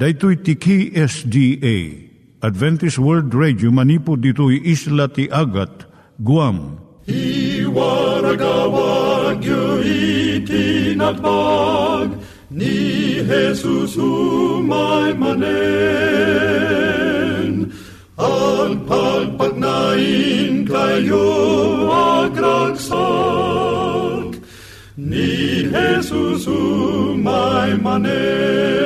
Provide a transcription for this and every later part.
Daitui tiki SDA Adventist World Radio manipod ditui Isla ti Agat, Guam. I waragawag yu itinatpag ni Jesus umay manen. Ang pagpagnain kayo agkansak ni Jesus umay manen.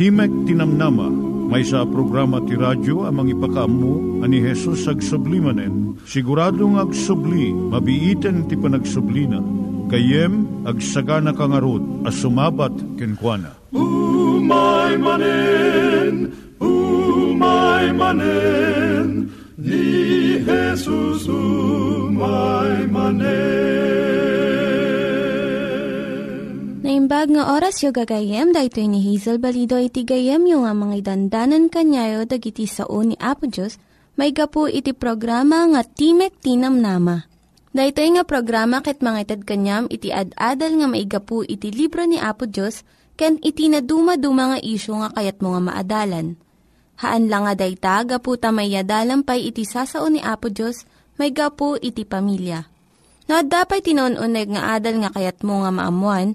Timek Tinamnama. May sa programa ti radyo amang ipakaammo ani Hesus agsublimanen. Siguradong agsubli, mabiiten ti panagsublina. Kayem agsagana kangarod a sumabat kenkuana. Umay manen, ni Hesus umay manen. Naimbag nga oras yung gagayem, dahito ni Hazel Balido iti gagayem yung nga mga dandanan kanyayo dag iti sao ni Apo Diyos, may gapu iti programa nga Timek Tinamnama. Dahito nga programa ket mangitad kanyam iti ad-adal nga may gapu iti libro ni Apo Diyos, ken iti na dumaduma nga isyo nga kayat mga maadalan. Haan lang nga dayta, gapu tamay adalampay iti sao ni Apo Diyos, may gapu iti pamilya. No, dapay tinon-uneg nga adal nga kayat mo nga maamuan,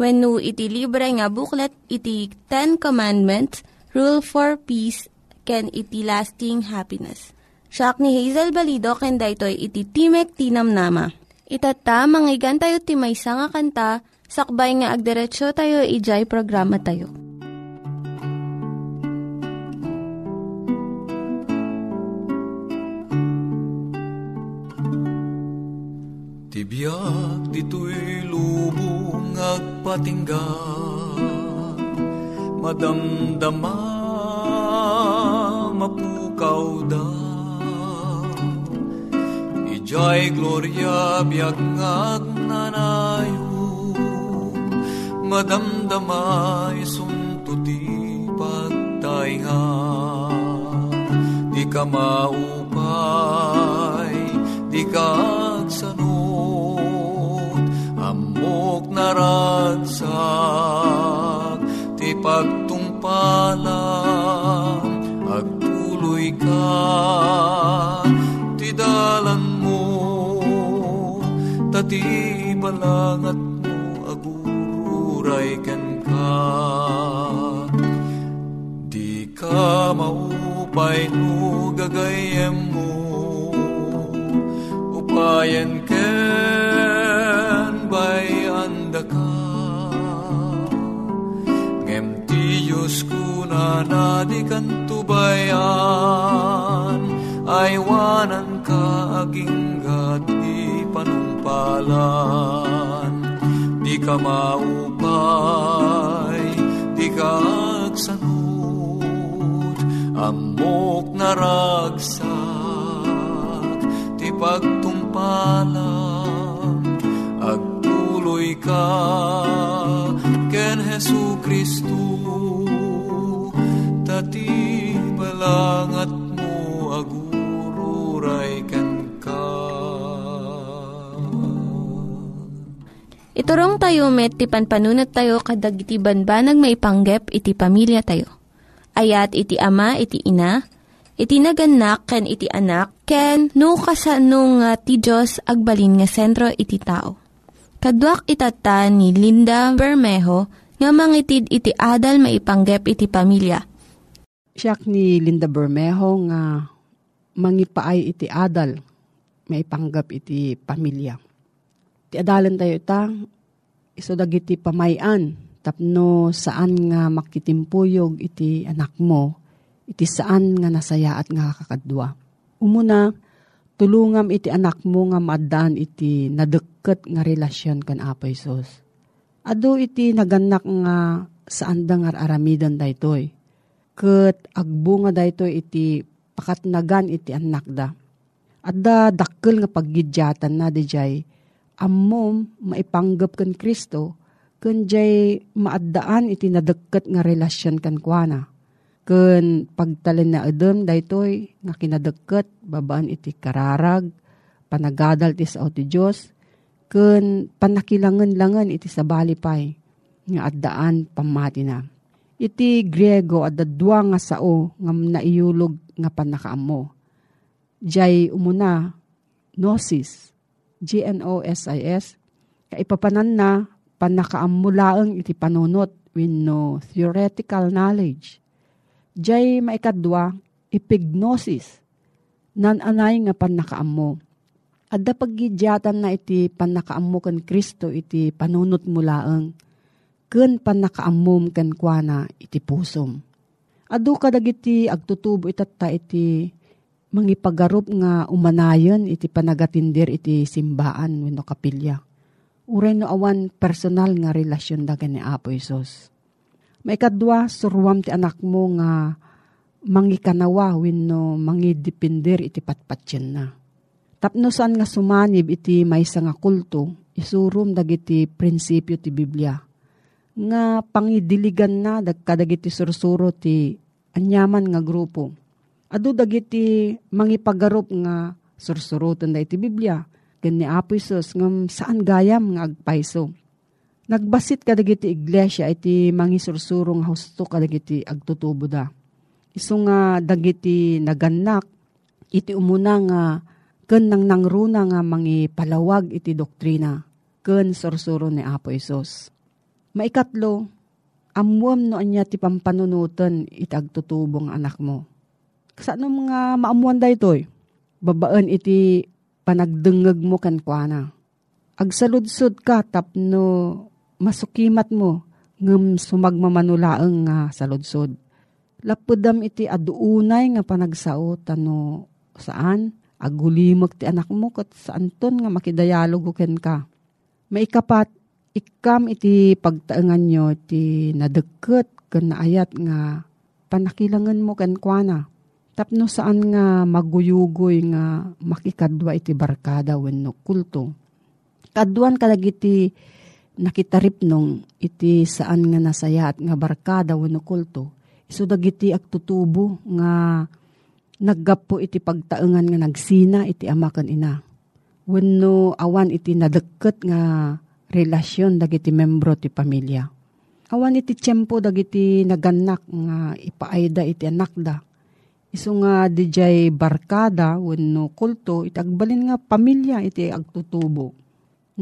Wenno iti libre nga booklet iti Ten Commandments, Rule for Peace, ken iti Lasting Happiness. Siak ni Hazel Balido ken daytoy iti Timek Tinamnama. Itata manggigan tayo ti maysa nga kanta sakbay nga agdiretso tayo ijay programa tayo. Tibiak dito'y lubong agpatingga, madamdama mapukaw da. Ijay gloria biag agnanayo, madamdama isuntuti pagtainga. Di ka maupay, di ka agsano, amok naransak, ti pagtungpalang, agtuloy ka, ti dalan mo, tati balangat mo, agururay ken ka. Di ka maupay no gagayem mo, upayan ken bay anda ka, ngem ti Diyos kuna na di kan tubayan, aywanan ka aginggat di panumpalan. Di ka maupay, di ka agsanot, amok na ragsak, di pagtumpalan, agtuloy ka ken Hesu Kristo, tati balangat mo agururay ken ka. Iturong tayo met ti panpanunat tayo kadag iti banbanag maipanggep iti pamilya tayo. Ayat iti ama, iti ina, iti naganak ken iti anak, ken no kasano nga ti Diyos agbalin nga sentro iti tao. Kaduak itata ni Linda Bermejo nga mangitid iti adal maipanggep iti pamilya. Siak ni Linda Bermejo nga mangipaay iti adal maipanggep iti pamilya. Iti adalan tayo ita, iso dagiti pamayan, tapno saan nga makitimpuyog iti anak mo, iti saan nga nasaya at nga kakadwa. Umuna, tulungam iti anak mo nga maaddan iti nadeket nga relasyon kan Apo Isos. Adu iti naganak nga saan da nga aramidan daytoy. ket agbunga dayto iti pakatnagan iti anak da. Adda dakkel nga paggidyatan na dijay ammom maipanggep ken Kristo ken jay maaddaan iti nadekket nga relasyon ken kuana. Ken pagtalen na edem daytoy nga kinadekket babaan iti kararag panagadal ti sao ti Dios ken panakilangen-langen iti sabalipay nga addaan pamati na. Iti Griego adda dua nga sao nga naiyulog nga panakaammo. Jay umuna gnosis, gnosis, kaipapanan na panakaamulaeng iti panunot wenno theoretical knowledge. Jay maikadwa epignosis, nananay nga panakaammo. Adda paggidyatan na iti panakaammo ken Kristo iti panunot mulaeng ken panakaammom ken kuana iti pusom. Adu kadagiti agtutubo itatta iti mangipagarup nga umanayon iti panagatindir iti simbaan wenno kapilya. Uray no awan personal nga relasyon dagiti ni Apo Isos. Maikadwa suruam ti anak mo nga mangikanawa wenno mangidipindir iti patpatyenna. Tapno saan nga sumanib iti maysa nga kulto isurum dagiti prinsipyo ti Biblia nga pangidiligan na kadagiti sursuro ti anyaman nga grupo. Adu dagiti mangipagarup nga sursurutan da iti Biblia ken ni Apo Isus ngam saan gayam nga agpayso. Nagbasit kadagiti iglesia iti mangisursuro nga husto kadagiti agtutubo da. Isu nga dagiti nagannak iti umuna nga ken nangruna nga mangipalawag iti doktrina ken sursuro ni Apo Isus. Maikatlo, amuam noan niya ti pampanunutan iti agtutubong anak mo. Kasano mga maamuan da ito'y? Babaan iti panagdengeg mo kankwana. Agsaludsud ka tapno masukimat mo ngem sumagmamanulaeng nga saludsud. Lapudam iti aduunay nga panagsao tano saan agulimog ti anak mo ket saan ton nga makidayalog ken ka. Maikapat, ikam iti pagtaengan nyo iti nadeket ken naayat nga panakilangan mo kankwana. Tapno saan nga maguyugoy nga makikadwa iti barkada wenno kulto. Kaduan kadagiti nakitaripnong iti saan nga nasayat nga barkada wenno kulto. Isu dagiti agtutubo nga naggapo iti pagtaengan nga nagsina iti ama ken ina. Wenno awan iti nadeket nga relasyon dagiti membro ti pamilya. Awan iti tiyempo dagiti nagannak nga ipaayda iti anak da. Isu nga dijay barkada wenno kulto itagbalin nga pamilya iti agtutubo.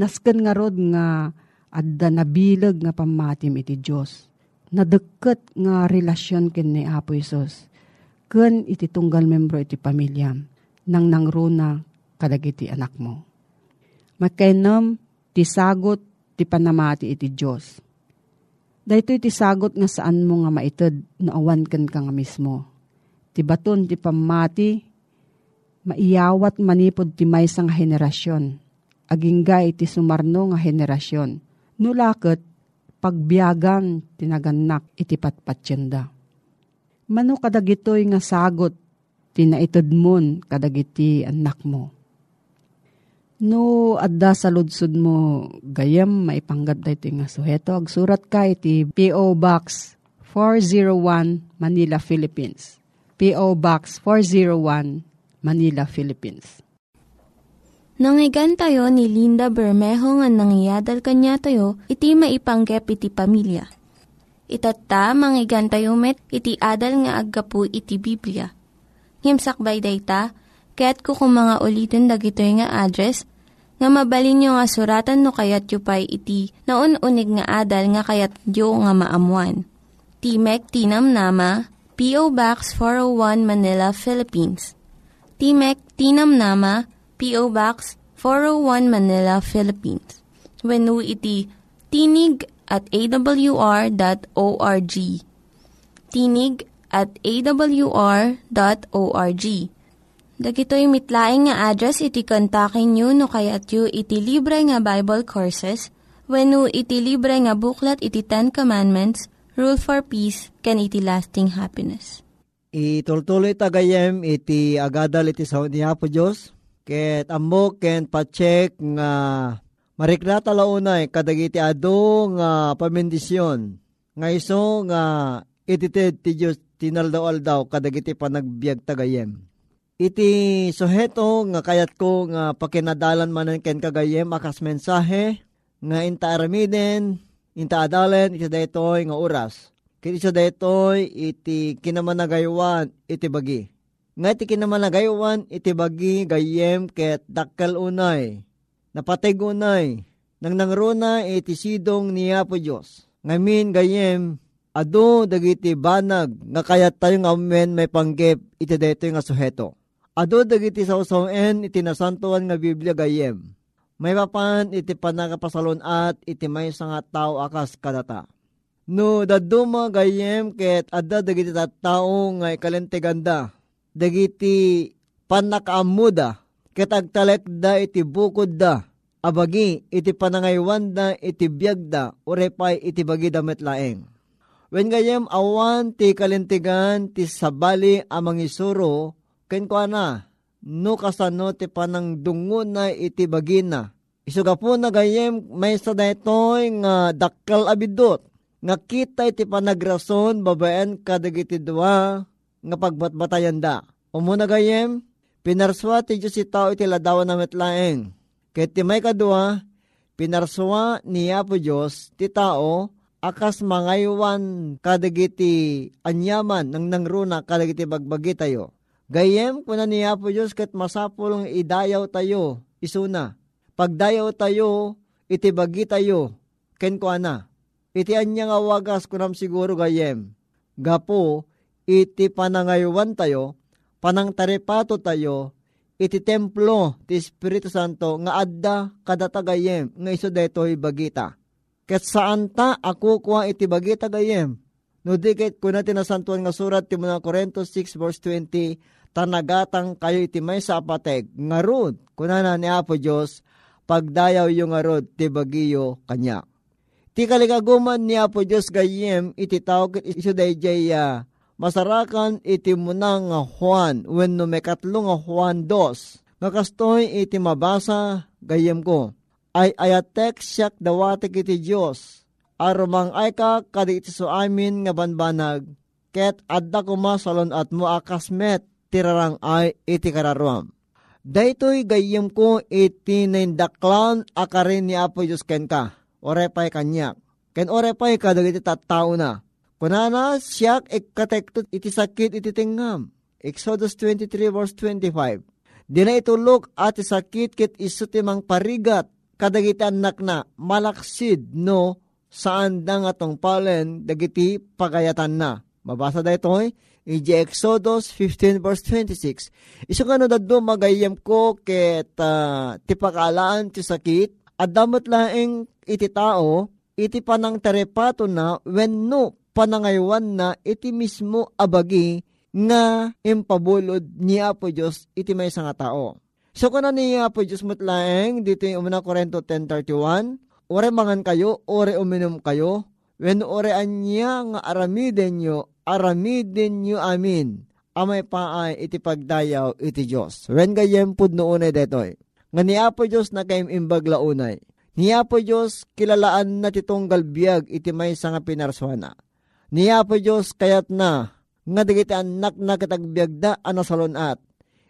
Nasken nga rod nga adda nabileg nga pamatim iti Dios. Nadeket nga relasyon ken ni Apo Isus. Ken iti tunggal membro iti pamilya nang nangruna kadagiti anak mo. Makainom ti sagot ti panamati iti Dios. Dayto iti sagot nga saan mo nga maited no awan ken ka nga mismo. Ti baton ti pamati maiyawat manipod ti maysa nga henerasyon. Agingay iti sumarno nga henerasyon. Nulaket pagbiagan ti nagannak iti patpatyenda. Manno kadagitoy nga sagot ti naitedmon kadagiti anak mo. No, adda sa ludsud mo, gayam, maipanggap da ito nga suheto. Agsurat ka iti P.O. Box 401, Manila, Philippines. P.O. Box 401, Manila, Philippines. Nangyigan tayo ni Linda Bermejo nga nangyadal kanya tayo, iti maipanggap iti pamilya. Itata, mangyigan tayo met, iti adal nga aggapu iti Biblia. Ngimsakbay day ta, kaya't kukumanga ulitin dagito nga address nga mabalin nyo nga suratan no kayat yu pa'y iti na unig nga adal nga kayat yu nga maamuan. Timek Tinamnama, P.O. Box 401 Manila, Philippines. Timek Tinamnama, P.O. Box 401 Manila, Philippines. Wenno iti tinig@awr.org. Tinig@awr.org. Dagitoy mitlaing nga address iti kontakin nyo no kayat yu iti libre nga Bible Courses wenno iti libre nga buklat iti Ten Commandments, Rule for Peace, can iti lasting happiness. Itultuloy tagayem iti agadal iti sao ni Apo Diyos. Ket ammo ken pacheck nga mariknata launay kadagiti adu nga pamendisyon. Ngayso nga itited ti Diyos tinaldaw-aldaw kadagiti panagbiag tagayem. Iti suheto nga kayat ko nga pakinadalan manan ken kagayem akas mensahe nga intaramiden, intaadalen iti daytoy nga oras. Ket iti daytoy iti kinamanagaywan iti bagi. Nga iti kinamanagaywan iti bagi gayem ket dakkel unay, napateg unay, nangnangruna iti sidong ni Apo Diyos. Ngamin gayem, adu dagiti banag, nga kayat tayo nga amen may panggep iti dito nga suheto. Adu dagiti sausawen iti nasantuan nga Biblia gayem. May papan iti panagapasalon at iti may nga tao akas kadata. No daduma gayem ket adda dagiti tao nga ikalenteganda. Dagiti panakaamuda, ketagtalekda iti bukod da, abagi iti panangaywanda iti biyagda, urepay iti bagi damet laeng. Wen gayem awan ti kalintigan ti sabali amang isuro, kenkwana, no kasano ti panangdunguna iti bagina. Isugapuna gayem maysa daytoy nga dakkal abidot, nga kita iti panagrason babaen kadagiti dua, nga pagbatbatayan da. Umuna gayem, pinarswa ti Diyos itaw iti ladawa na metlaeng. Ket ti may kadua, pinarswa ni Apo Diyos ti tao, akas mangaywan kadagiti anyaman ng nangruna kadagiti bagbagi tayo. Gayem, kuna ni Apo Diyos ket masapulong idayaw tayo, isuna. Pagdayaw tayo, iti bagi tayo, kenkwana. Iti anyang awagas kunam siguro gayem. Gapo, iti panangayuan tayo, panangtarepato tayo, iti templo ti Espiritu Santo, nga adda kadatagayem, nga iso detoy bagita. Ket saan ta ako kuha iti bagita gayem? No dikit kuna tinasantuan nga surat ti 1 Corinthians 6 verse 20, tanagatang kayo iti may sa apateg, nga rod, kuna na ni Apo Diyos, pagdayaw yung nga rod, ti bagiyo kanya. Ti kaligaguman ni Apo Diyos gayem, iti tao ket iso dayjaya, masarakan iti munang nga Juan, wenno may katlong nga Juan 2. Nakastoy iti mabasa, gayem ko, ay ayatek siyak dawatek iti Diyos, arumang ay ka kadig iti so amin nga banbanag, ket adda kumasalon at muakasmet tirarang ay iti kararuam. Daytoy gayem ko iti nindaklan akarin ni Apo Diyos kenka, orepay kanyak, ken orepay kadig iti tattao na. Kunana siyak ikatektot iti sakit iti tingham. Exodus 23 verse 25. Di na itulok at isakit kit iso timang parigat kadagiti anak na malaksid no saan dang atong palen dagiti pagayatan na. Mabasa da ito eh. Exodus 15 verse 26. Iso nga no daddo magayam ko ket tipakalaan ti sakit at damot laeng iti tao iti panang tarepato na wenno panangaywan na iti mismo abagi nga impabulod ni Apo Diyos iti may isang tao. So kuna ni Apo Diyos mutlaeng dito yung 1 Corinto 10:31, ore mangan kayo, ore uminom kayo, when ore anya nga aramiden nyo amin, amay paay iti pagdayaw iti Diyos. When gayem pudno unay detoy, nga ni Apo Diyos na kayem imbagla unay. Ni Apo Diyos kilalaan na titonggal biag iti may isang pinarswana. Ni Apo Diyos kayat na, nga digiti anak na katagbiagda anasalon at,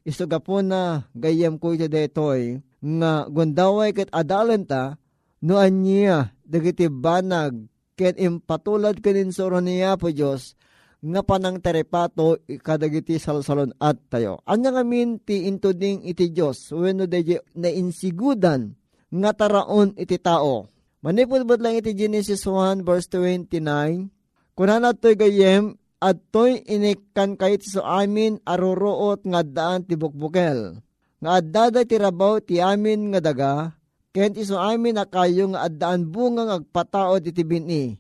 isugapon na gayam ko iti detoy, nga gundaway ket adalenta, noan niya digiti banag, ket impatulad kaninsuro ni Apo Diyos, nga panang terepato ikadagiti salsalon at tayo. Anya ngamin ti intuding iti Diyos, wenno dayjay nainsigudan, nga taraon iti tao. Manipudbud lang iti Genesis 1 verse 29, kunana to'y gayem, at to'y inikan kahit sa amin aroroot nga daan ti bukbukel. Nga adada ti rabaw ti amin nga daga, kahit iso amin na kayo nga adaan bungang agpataod iti bini.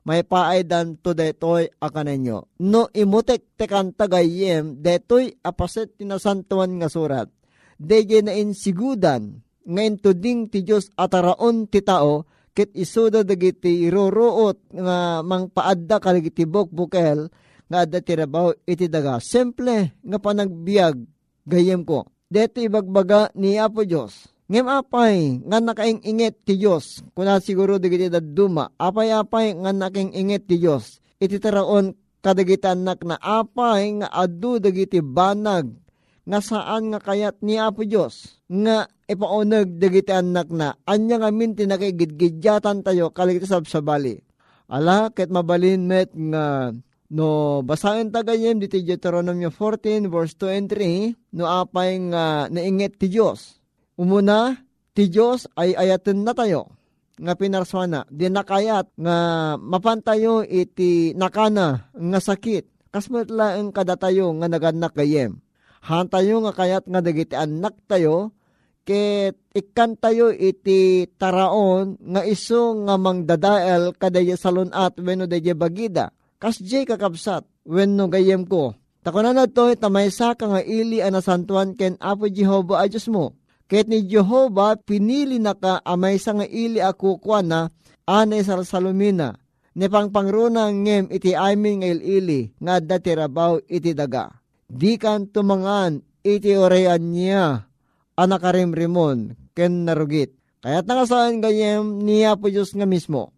May paaydan to detoy akaninyo. No imutek tekan tagayem, detoy apaset tinasantuan nga surat. Deje na insigudan, ngayon tuding ti Diyos ataraon ti tao, ket isuda dagiti iroroot nga mangpaadda kadagiti bukbukel nga adda ti rabaw iti daga simple nga panagbiag gayem ko deto ibagbaga ni Apo Dios. Ngem apay nga nakaingingit ti Dios kuna siguro dagiti dadduma apay nga nakaingingit ti Dios iti taraon kadagiti anak na apay nga addu dagiti banag nga saan nga kayat ni Apo Dios nga ipaunag dagiti anak na anya nga minti nakigidgidyatan tayo kadagiti sabsabali. Ala ket mabalin met nga no, basahin tagayem dito Deuteronomy 14 verse 2 and 3, no apay nga nainget ti Diyos. Umuna, ti Diyos ay ayaten na tayo, nga pinarswana, di nakayat, nga mapantayo iti nakana, nga sakit, kasmatla ang kada tayo nga naganak gayem. Han tayo nga kayat nga dagiti anak tayo, ket ikan tayo iti taraon, nga iso nga mangdadael kadaya salon at wenno daya bagida. Kas jay kakabsat, wenno gayem ko. Takunan na to, tamaysa ka nga ili anasantuan ken Apo Jehova a Diyos mo. Kahit ni Jehova, pinili na ka amaysa nga ili akukwa na anay salsalumina. Nepang pangruna ngem iti amin nga ili nga datirabaw iti daga. Di kan tumangan iti orayan niya anakarimrimon ken narugit. Kaya't nakasaan gayem ni Apo Diyos nga mismo.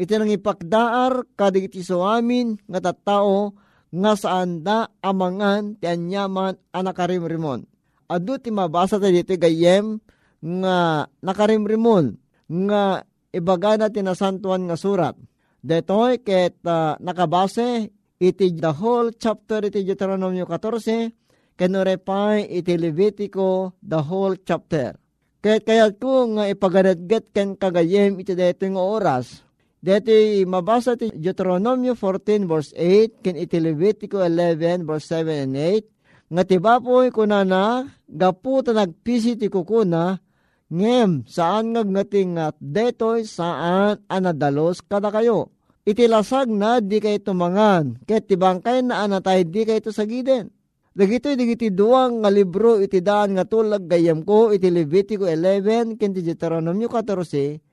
Iti nang ipakdaar kadigiti so amin nga tattao nga saan da amangan ti anyaman anakarimrimon. Adu ti mabasa tayo dito gayem nga nakarimrimon nga ibagana ti nasantuan nga surat. Detoy ket nakabase iti the whole chapter iti Deuteronomy 14 kenurepay iti Levitico the whole chapter. Ket kayat ko nga ipaganadget ken kagayem iti dito nga oras. Deti mabasa ti Deuteronomy 14 verse 8 ken iti Levitico 11 verse 7 and 8 nga tibapoy kunana gaputa nagpisi ti kukuna ngem saan ngagnatingat detoy saan anadalos kada kayo iti lasag na di kay tumangan ket tibangkay na anatay di kay to sagiden. Dagitoy digiti duang nga libro iti daan nga tulag gayam ko iti Levitico 11 ken ti Deuteronomy 14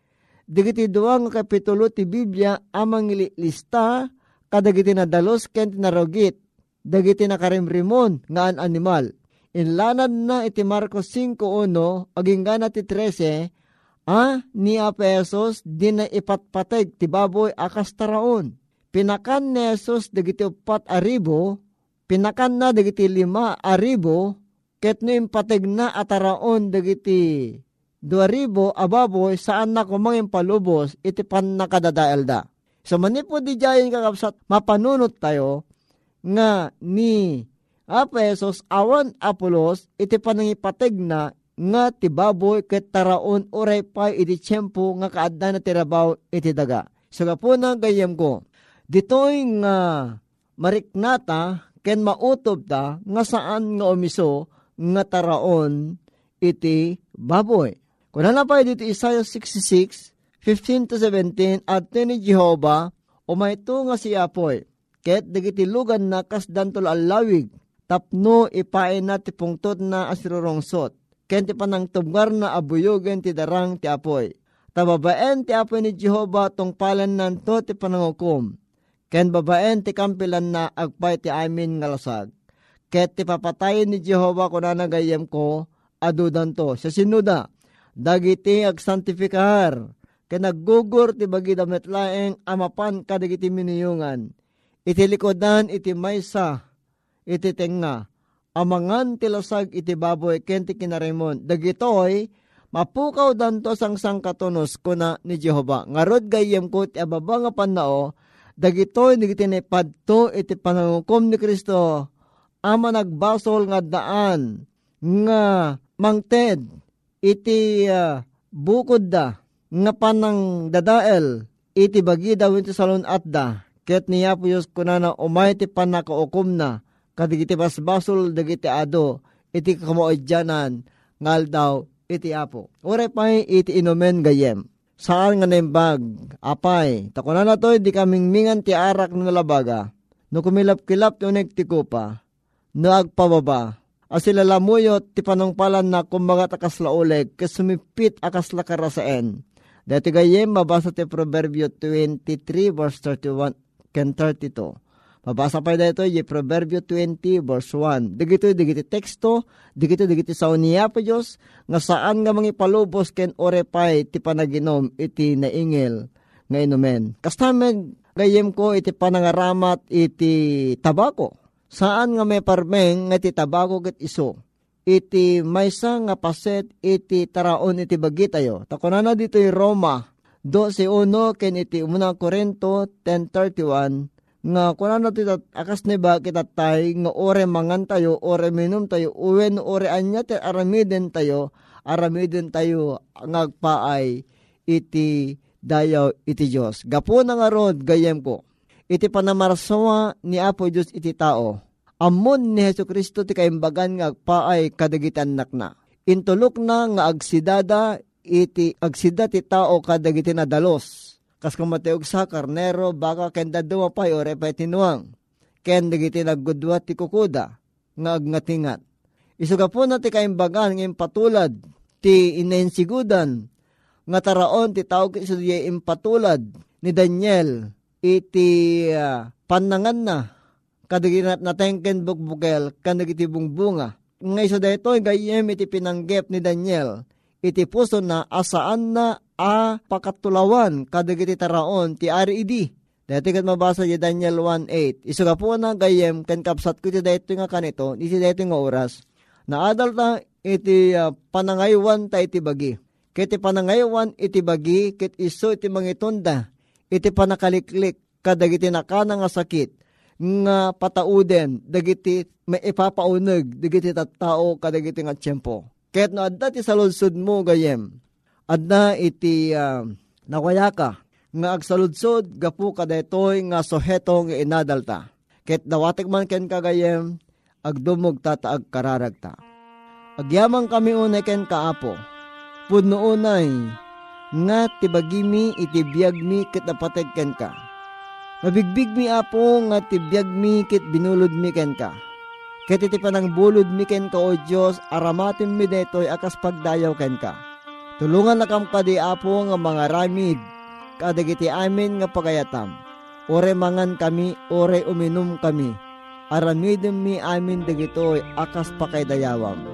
dagiti duang nga kapitulo ti Biblia amang ililista kadagiti nadalos ken tinarugit dagiti nakarimrimon nga an animal. Inlanad na iti Marcos 5:1 agingana ti 13 ni Apesos di na ipatpateg ti baboy akas taraon. Pinakan ni Jesus dagiti 4,000 pinakan na dagiti 5,000 ket no impateg na ataraon dagiti 2,000 ababoy saan na kumangin palubos iti pan nakadadael da. So manipo di jayin kakapsat mapanunot tayo nga ni Apesos awan Apolos iti panangipateg na nga tibaboy ket taraon oray pa iti tiyempo nga kaadda na tirabaw iti daga. So kapuna gayem ko ditoy nga mariknata ken mautob ta nga saan nga umiso nga taraon iti baboy. Kuna na pa dito Isaias 66:15-17 at ni Jehova umayto nga si Apoy ket dagiti lugan na kasdantol allawig tapno ipain na ti pungtod na asirorongsot ken ti panangtubgar na abuyogen ti darang ti Apoy tababaen ti Apoy ni Jehova tungpalan nanto ti panangukom ken babaen ti kampilan na agpay ti amin nga lasag ket ti papatayen ni Jehova kunana gayem ko adudan to. Sa sinuda, dagiti agsantifikar, kanaggugur ti bagida metlaeng amapan kadagiti miniyungan. Iti likodan iti maysa, iti tenga, amangan ti lasag iti baboy ken ti kinaremon. Dagitoy, mapukaw danto sangsang katunos kuna ni Jehova. Ngarod gayem ko ti ababa nga pannao, dagitoy nigitinipad to iti panangukom ni Kristo, ama nagbasol nga daan, nga mangted iti bukod da nga panang dadael iti bagida wenno salon at da ket ni Apo Dios kunana umay ti panakaukom na kadigiti basbasol dagiti ado iti kamuadyanan ngal daw iti Apo oray pay iti inomen gayem saan nga nembag apay takunan na toy di kamingmingan ti arak no labaga no kumilap-kilap ti uneg ti kupa no agpababa as sila lamuyot ti panungpalan na kumbagat akas lauleg kasumipit akas lakarasaen Dati gayem, mabasa tayo Proverbio 23, verse 31 and 32. Mabasa pa dito, yung Proverbio 20, verse 1. Digito teksto, digito sa uniya po Diyos, nga saan nga mangipalubos ken orepay ti panaginom iti naingil nga inumen. Kastamen, gayem ko iti panangaramat iti tabako. Saan nga may parmeng nga iti tabako ket iso. Iti maysa nga paset iti taraon iti bagitayo. Takunana dito yung Roma 12:1 ken iti 1 Corinthians 10:31 nga kunana dito akas ni ba kita tay nga ore mangan tayo, ore minum tayo, uwen ore anya tayo, aramiden tayo ngagpaay iti dayaw iti Dios. Gapo na nga rod gayem ko. Iti panamarsawa ni Apo Dios iti tao. Amon ni Jesucristo ti kaimbagan nga agpaay kadagitan nakna. Intulok na nga agsidada iti agsida ti tao kadagitin na dalos. Kas kumatayog sa karnero baka kenda duwa pay ore pay tinuang. Ken dagitin aggudwa ti kukuda nga agnatingat. Isugapon na ti kaimbagan ng impatulad ti inensigudan nga taraon ti tao kisudye impatulad ni Daniel iti panangan na kadaginat na tengken bukbukel, kanagitibong bunga. Ngay so dito, gayem iti pinanggep ni Daniel. Iti puso na asaan na a pakatulawan kadagiti taraon ti R.E.D. Dati kat mabasa ni Daniel 1:8. Isuga po na gayem, kankapsat ko iti dito nga kanito, iti dito nga oras. Naadal na iti panangaywan ta iti bagi. Kiti panangaywan iti bagi, kit iso iti mangitunda. Iti panakaliklik, kadagiti nakana nga sakit. Nga patauden dagiti may ipapauneg dagiti tattao kadagiti nga tiyempo. Ket no adda ti saludsod mo gayem. Adda iti nawayaka nga agsaludsod gapu kadaytoy nga suhetong inadalta. Ket dawatek man ken kagayem agdumog tataag kararagta. Agyamang kami unay ken kaapo. Pudno unay nga tibagimi iti biagmi ket napateg ken ka. Mabigbig mi apo nga tibiyag mi kit binulod mi ken ka. Kit iti panang bulod mi ken ka o Diyos, aramatin mi detoy akas pagdayaw ken ka. Tulungan na kam kadi apo nga mga ramid, kadagiti amin nga pagayatam. Ore mangan kami, ore uminom kami. Aramidin mi amin dagitoy akas pakaydayawam.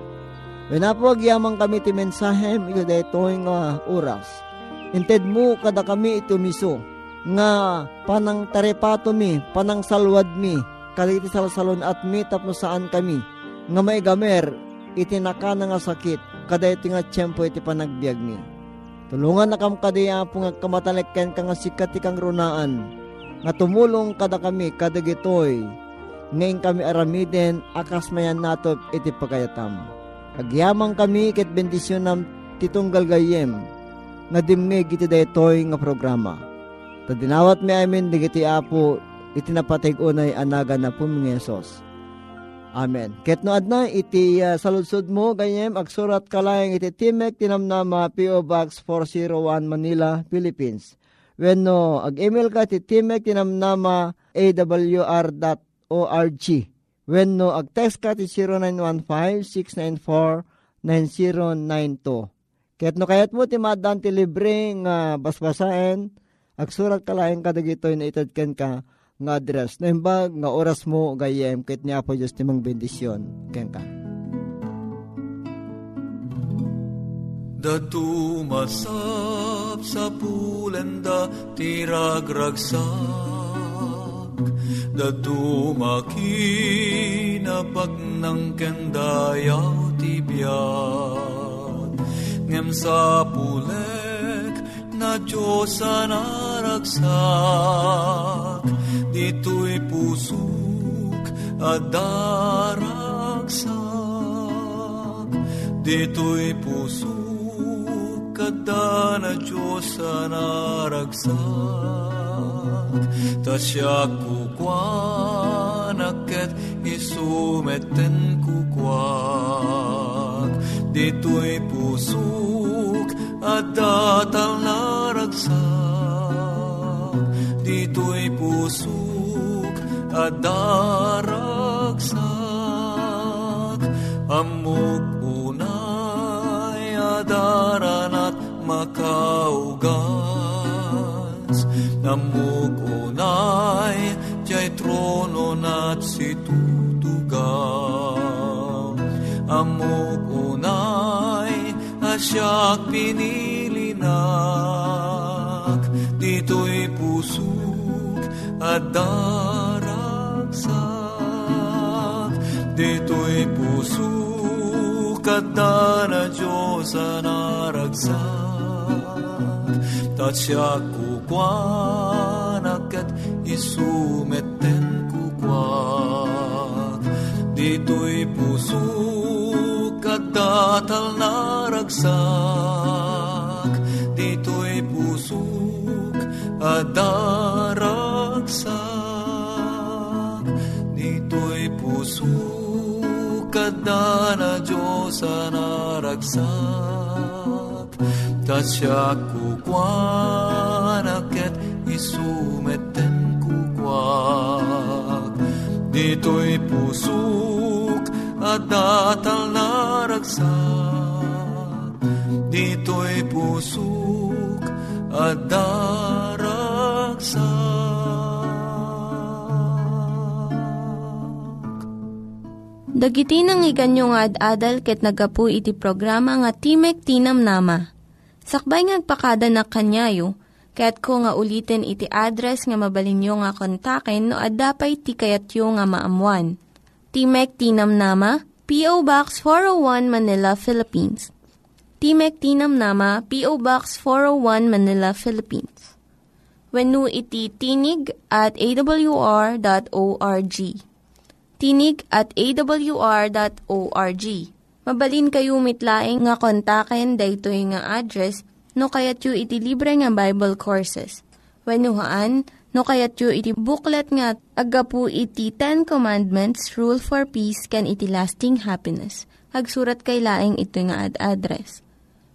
Winapo agyamang kami ti mensahem ito detoy nga oras. Inted mo kada kami ito miso. Nga panang tarepato mi, panang salwad mi, kadagiti salsalon at mi tapno saan kami, nga may gamer, itinaka na nga sakit, kadagiti nga tiyempo iti panagbiag mi. Tulungan na kam kadaya po nga kamatalekken ka nga sikatikang runaan, nga tumulong kada kami kadagitoy, ngayon kami aramiden, akas mayan natop iti pagayatam. Agyamang kami ket bendisyon ng titunggal gayem, nga dimngig iti daytoy nga programa. Tadinawat mi amin digiti apo itinapateg unay anaga na po mi Yesus. Amen. Ket no adna iti saludsod mo gayem agsurat kalayeng iti Timek Tinamnama PO Box 401 Manila, Philippines. Wenno ag-email ka iti Timek Tinamnama awr.org. Wenno ag-text ka iti 0915-694-9092. Ket no kayat mo ti maaddan ti libre nga basbasaen. Agsurat kalaeng kadagitoy na itadken ka nga address. Naimbag nga oras mo gayem ket ni Apo Dios timang bendisyon ken ka. Datumasap sa pulenda tiragragsak. Datumakinapag ng kendayaw tibiat. Ngem sa pulenda na Diyos ang naragsak, dito'y pusok at daragsak. Dito'y pusok at na Diyos ang naragsak. Ta siya kukwanak at isumeten kukwak. Dito'y pusok at datal naragsak, dito'y pusok at daragsak. Amok unay adaran at makaugas, namukunay tiya'y trono na't situtugaw. Amukunay asyak pinilinak, dito'y pusok at daragsak, dito'y pusok at daradyos anaragsak, at siyak kukwanak at isumet ten kukwak, dito'y pusok at datal naragsak, dito'y pusok at daragsak, dito'y pusok at danajosan naragsak, at siya kukwanak at isumeten kukwak, dito'y pusok at datal naragsak, dito'y pusok at daragsak. Dagiti nangyiganyo nga ad-adal ket nagapu iti programa nga Timek Tinamnama. Sakbay ngagpakada na kanyayo, ket ko nga ulitin iti address nga mabalinyo nga kontaken no ad-dapay tikayatyo nga maamuan. Timek Tinamnama, P.O. Box 401 Manila, Philippines. Timek Tinamnama, P.O. Box 401, Manila, Philippines. Wenno iti tinig at awr.org. Tinig at awr.org. Mabalin kayo mitlaing nga kontaken daytoy nga address no kayatyo iti libre nga Bible Courses. Wennohaan no kayatyo iti booklet nga agapu iti Ten Commandments, Rule for Peace, ken iti Lasting Happiness. Hagsurat kay laing ito nga address.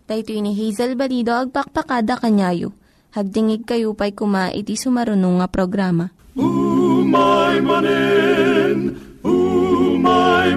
Dahito ni Hazel Balido, agpakpakada kanyayo. Hagdingig kayo pa'y kuma iti sumarunong nga programa. Umay